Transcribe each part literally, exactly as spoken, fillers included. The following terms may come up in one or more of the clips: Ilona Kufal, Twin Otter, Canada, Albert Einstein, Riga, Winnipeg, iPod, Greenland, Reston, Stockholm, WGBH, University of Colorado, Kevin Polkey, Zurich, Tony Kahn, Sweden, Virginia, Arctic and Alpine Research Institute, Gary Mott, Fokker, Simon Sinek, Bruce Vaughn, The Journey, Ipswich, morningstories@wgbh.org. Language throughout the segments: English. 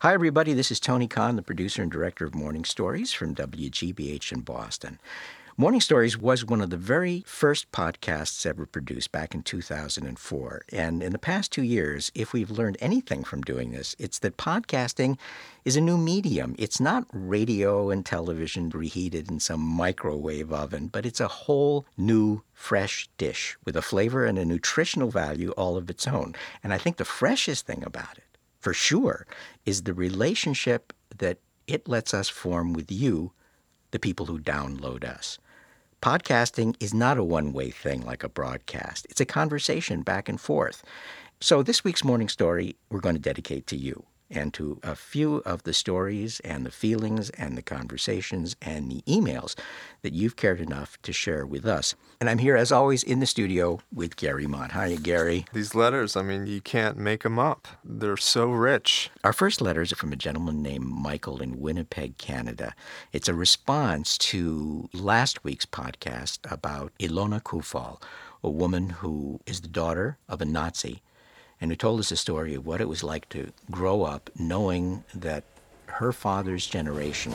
Hi, everybody. This is Tony Kahn, the producer and director of Morning Stories from W G B H in Boston. Morning Stories was one of the very first podcasts ever produced back in two thousand four. And in the past two years, if we've learned anything from doing this, it's that podcasting is a new medium. It's not radio and television reheated in some microwave oven, but it's a whole new fresh dish with a flavor and a nutritional value all of its own. And I think the freshest thing about it, for sure, is the relationship that it lets us form with you, the people who download us. Podcasting is not a one-way thing like a broadcast. It's a conversation back and forth. So this week's Morning Story, we're going to dedicate to you and to a few of the stories and the feelings and the conversations and the emails that you've cared enough to share with us. And I'm here, as always, in the studio with Gary Mott. Hiya, Gary. These letters, I mean, you can't make them up. They're so rich. Our first letters are from a gentleman named Michael in Winnipeg, Canada. It's a response to last week's podcast about Ilona Kufal, a woman who is the daughter of a Nazi, and who told us a story of what it was like to grow up knowing that her father's generation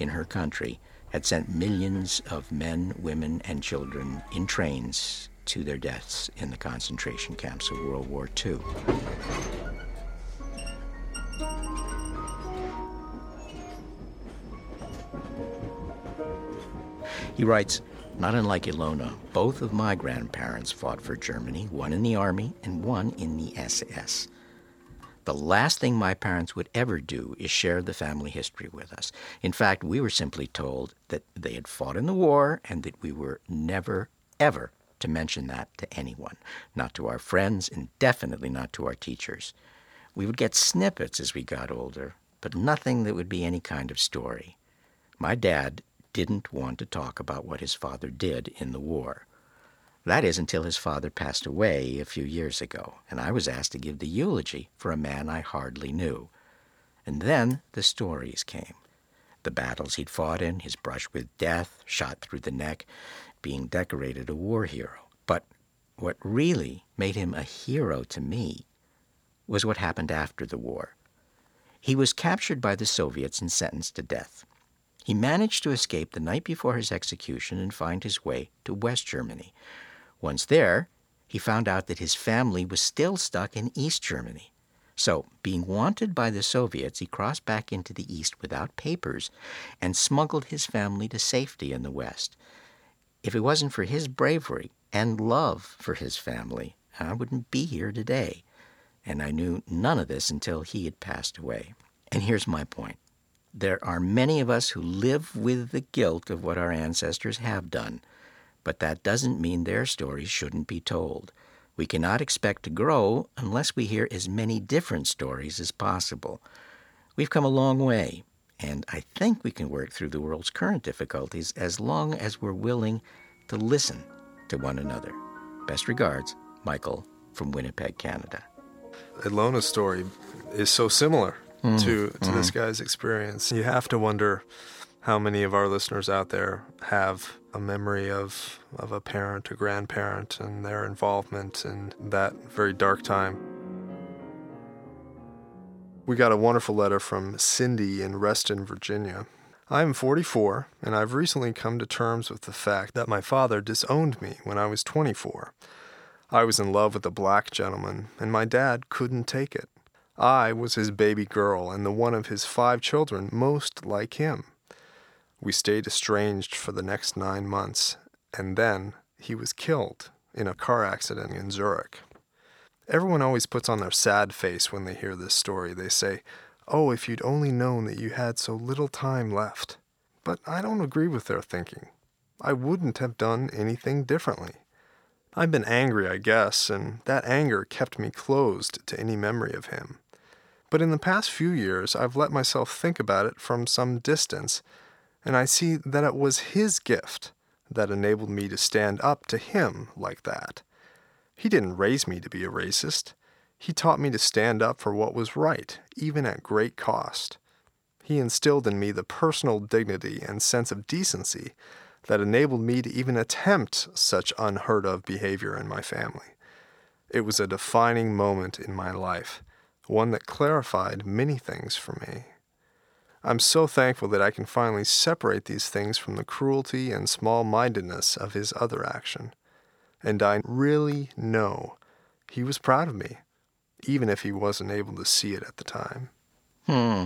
in her country had sent millions of men, women, and children in trains to their deaths in the concentration camps of World War Two. He writes, "Not unlike Ilona, both of my grandparents fought for Germany, one in the army and one in the S S. The last thing my parents would ever do is share the family history with us. In fact, we were simply told that they had fought in the war and that we were never, ever to mention that to anyone, not to our friends and definitely not to our teachers. We would get snippets as we got older, but nothing that would be any kind of story. My dad didn't want to talk about what his father did in the war. That is until his father passed away a few years ago, and I was asked to give the eulogy for a man I hardly knew. And then the stories came. The battles he'd fought in, his brush with death, shot through the neck, being decorated a war hero. But what really made him a hero to me was what happened after the war. He was captured by the Soviets and sentenced to death. He managed to escape the night before his execution and find his way to West Germany. Once there, he found out that his family was still stuck in East Germany. So, being wanted by the Soviets, he crossed back into the East without papers and smuggled his family to safety in the West. If it wasn't for his bravery and love for his family, I wouldn't be here today. And I knew none of this until he had passed away. And here's my point. There are many of us who live with the guilt of what our ancestors have done, but that doesn't mean their stories shouldn't be told. We cannot expect to grow unless we hear as many different stories as possible. We've come a long way, and I think we can work through the world's current difficulties as long as we're willing to listen to one another. Best regards, Michael from Winnipeg, Canada." Ilona's story is so similar Mm, to to mm. this guy's experience. You have to wonder how many of our listeners out there have a memory of, of a parent, a grandparent, and their involvement in that very dark time. We got a wonderful letter from Cindy in Reston, Virginia. "I'm forty-four, and I've recently come to terms with the fact that my father disowned me when I was twenty-four. I was in love with a black gentleman, and my dad couldn't take it. I was his baby girl and the one of his five children most like him. We stayed estranged for the next nine months, and then he was killed in a car accident in Zurich." Everyone always puts on their sad face when they hear this story. They say, "Oh, if you'd only known that you had so little time left." But I don't agree with their thinking. I wouldn't have done anything differently. I've been angry, I guess, and that anger kept me closed to any memory of him. But in the past few years, I've let myself think about it from some distance, and I see that it was his gift that enabled me to stand up to him like that. He didn't raise me to be a racist. He taught me to stand up for what was right, even at great cost. He instilled in me the personal dignity and sense of decency that enabled me to even attempt such unheard-of behavior in my family. It was a defining moment in my life, one that clarified many things for me. I'm so thankful that I can finally separate these things from the cruelty and small-mindedness of his other action. And I really know he was proud of me, even if he wasn't able to see it at the time. Hmm.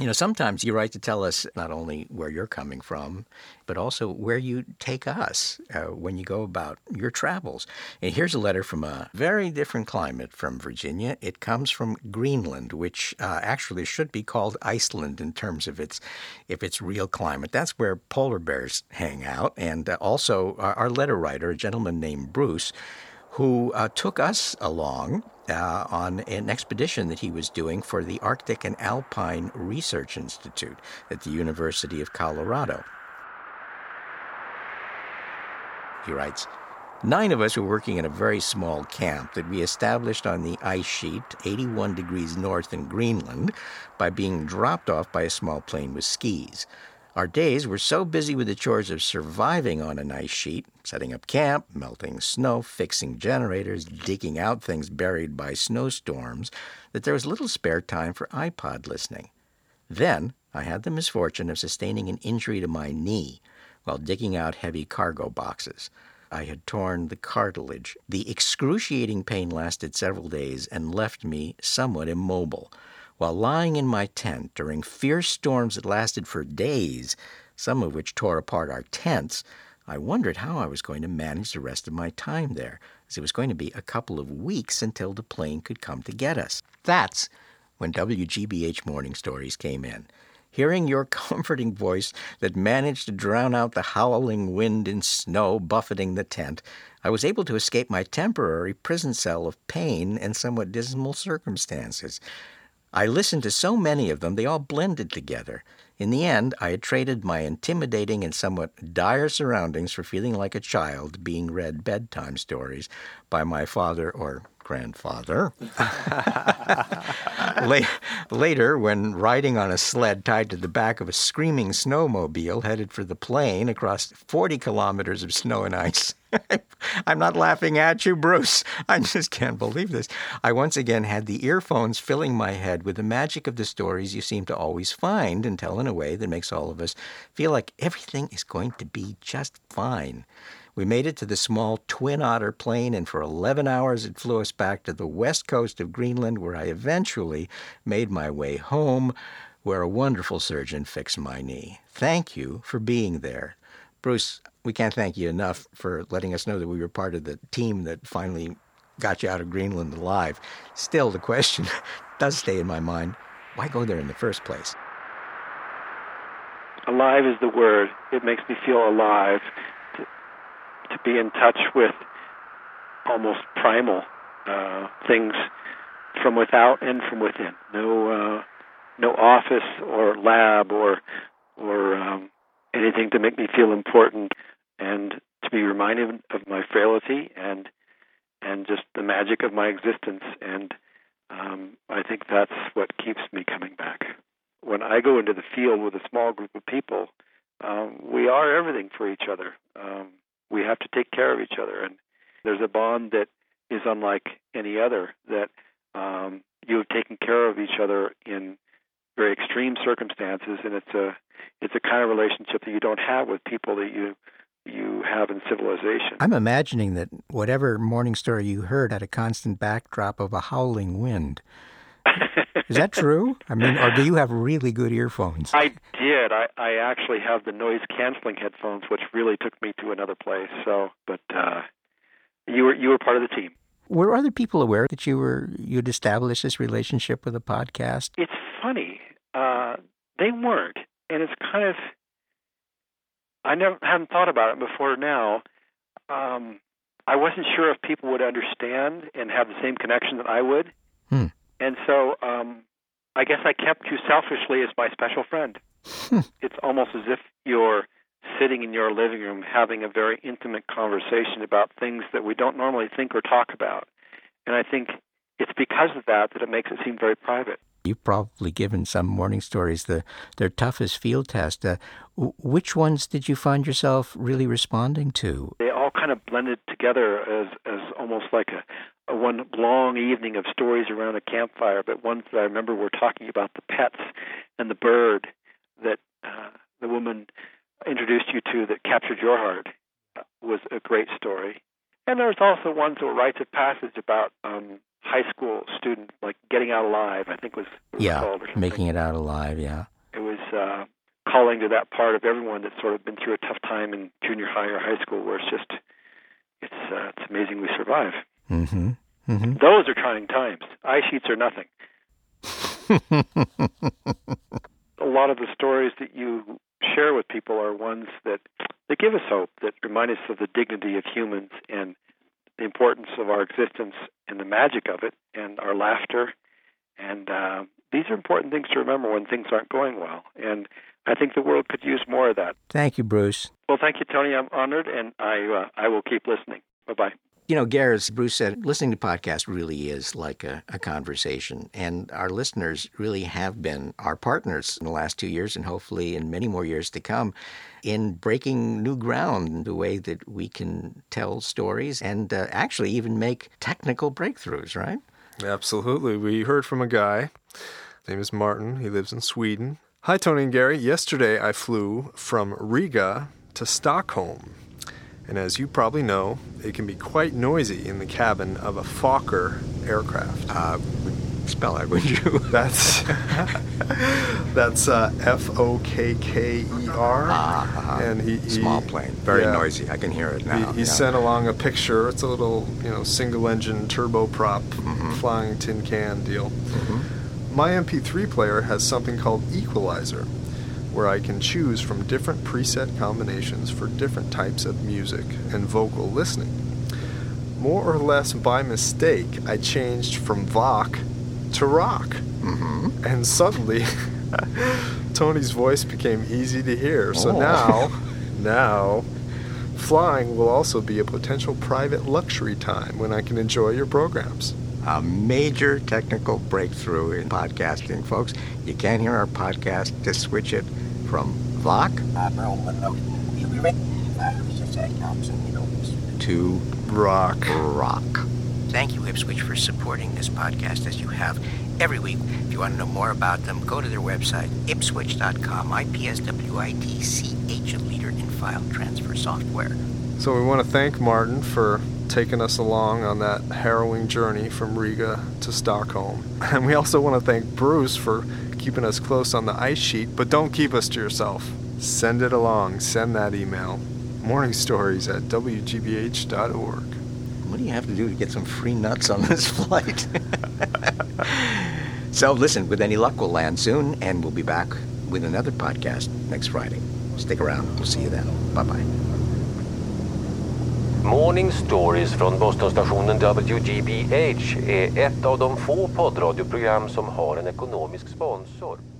You know, sometimes you write to tell us not only where you're coming from, but also where you take us uh, when you go about your travels. And here's a letter from a very different climate from Virginia. It comes from Greenland, which uh, actually should be called Iceland in terms of its, if it's real climate. That's where polar bears hang out. And uh, also our, our letter writer, a gentleman named Bruce, who uh, took us along uh, on an expedition that he was doing for the Arctic and Alpine Research Institute at the University of Colorado. He writes, "Nine of us were working in a very small camp that we established on the ice sheet, eighty-one degrees north in Greenland, by being dropped off by a small plane with skis. Our days were so busy with the chores of surviving on an ice sheet, setting up camp, melting snow, fixing generators, digging out things buried by snowstorms, that there was little spare time for iPod listening. Then I had the misfortune of sustaining an injury to my knee while digging out heavy cargo boxes. I had torn the cartilage. The excruciating pain lasted several days and left me somewhat immobile. While lying in my tent during fierce storms that lasted for days, some of which tore apart our tents, I wondered how I was going to manage the rest of my time there, as it was going to be a couple of weeks until the plane could come to get us. That's when W G B H Morning Stories came in. Hearing your comforting voice that managed to drown out the howling wind and snow buffeting the tent, I was able to escape my temporary prison cell of pain and somewhat dismal circumstances. I listened to so many of them, they all blended together. In the end, I had traded my intimidating and somewhat dire surroundings for feeling like a child being read bedtime stories by my father or grandfather." Later, when riding on a sled tied to the back of a screaming snowmobile headed for the plane across forty kilometers of snow and ice, I'm not laughing at you, Bruce. I just can't believe this. I once again had the earphones filling my head with the magic of the stories you seem to always find and tell in a way that makes all of us feel like everything is going to be just fine. We made it to the small Twin Otter plane, and for eleven hours it flew us back to the west coast of Greenland, where I eventually made my way home, where a wonderful surgeon fixed my knee. Thank you for being there. Bruce, we can't thank you enough for letting us know that we were part of the team that finally got you out of Greenland alive. Still, the question does stay in my mind. Why go there in the first place? Alive is the word. It makes me feel alive to, to be in touch with almost primal uh, things from without and from within. No, uh, no office or lab or or. Um, anything to make me feel important and to be reminded of my frailty and and just the magic of my existence. And um, I think that's what keeps me coming back. When I go into the field with a small group of people, um, we are everything for each other. Um, we have to take care of each other. And there's a bond that is unlike any other, that um, you've taken care of each other in very extreme circumstances, and it's a it's a kind of relationship that you don't have with people that you you have in civilization. I'm imagining that whatever morning story you heard had a constant backdrop of a howling wind. Is that true? I mean, or do you have really good earphones? I did. I, I actually have the noise canceling headphones, which really took me to another place. So, but uh, you were you were part of the team. Were other people aware that you were you'd established this relationship with a podcast? It's funny. Uh, they weren't, and it's kind of, I never hadn't thought about it before now. Um, I wasn't sure if people would understand and have the same connection that I would, hmm. and so um, I guess I kept you selfishly as my special friend. It's almost as if you're sitting in your living room having a very intimate conversation about things that we don't normally think or talk about, and I think it's because of that that it makes it seem very private. You've probably given some morning stories the their toughest field test. Uh, which ones did you find yourself really responding to? They all kind of blended together as, as almost like a, one long evening of stories around a campfire, but ones that I remember were talking about the pets and the bird that uh, the woman introduced you to that captured your heart was a great story. And there's also ones that were rites of passage about um, high school students, like Getting Out Alive, I think was what yeah, it was called. Yeah, Making It Out Alive, yeah. It was uh, calling to that part of everyone that's sort of been through a tough time in junior high or high school where it's just, it's, uh, it's amazing we survive. Mm-hmm. Mm-hmm. Those are trying times. Ice sheets are nothing. A lot of the stories that you share with people are ones that, that give us hope, that remind us of the dignity of humans and the importance of our existence and the magic of it and our laughter. And uh, these are important things to remember when things aren't going well. And I think the world could use more of that. Thank you, Bruce. Well, thank you, Tony. I'm honored, and I uh, I will keep listening. Bye-bye. You know, Gare, as Bruce said, listening to podcasts really is like a, a conversation. And our listeners really have been our partners in the last two years and hopefully in many more years to come in breaking new ground in the way that we can tell stories and uh, actually even make technical breakthroughs, right? Absolutely. We heard from a guy. His name is Martin. He lives in Sweden. Hi, Tony and Gary. Yesterday I flew from Riga to Stockholm. And as you probably know, it can be quite noisy in the cabin of a Fokker aircraft. Uh, spell that, would you? That's that's uh, F O K K E R. Uh-huh. And he, he, small plane, very yeah, noisy. I can hear it now. He, he yeah. sent along a picture. It's a little, you know, single-engine turboprop, mm-hmm. flying tin can deal. Mm-hmm. My M P three player has something called Equalizer, where I can choose from different preset combinations for different types of music and vocal listening. More or less by mistake, I changed from Vach to rock. Mm-hmm. And suddenly, Tony's voice became easy to hear. So oh. now, now, flying will also be a potential private luxury time when I can enjoy your programs. A major technical breakthrough in podcasting, folks. You can't hear our podcast. Just switch it from Vach to rock. Rock. Thank you, Ipswich, for supporting this podcast as you have every week. If you want to know more about them, go to their website, ipswich dot com, I P S W I T C H, a leader in file transfer software. So we want to thank Martin for taking us along on that harrowing journey from Riga to Stockholm. And we also want to thank Bruce for keeping us close on the ice sheet, but don't keep us to yourself. Send it along. Send that email. morning stories at w g b h dot org. What do you have to do to get some free nuts on this flight? So listen, with any luck, we'll land soon, and we'll be back with another podcast next Friday. Stick around. We'll see you then. Bye-bye. Morning Stories från Bostonstationen W G B H är ett av de få poddradioprogram som har en ekonomisk sponsor.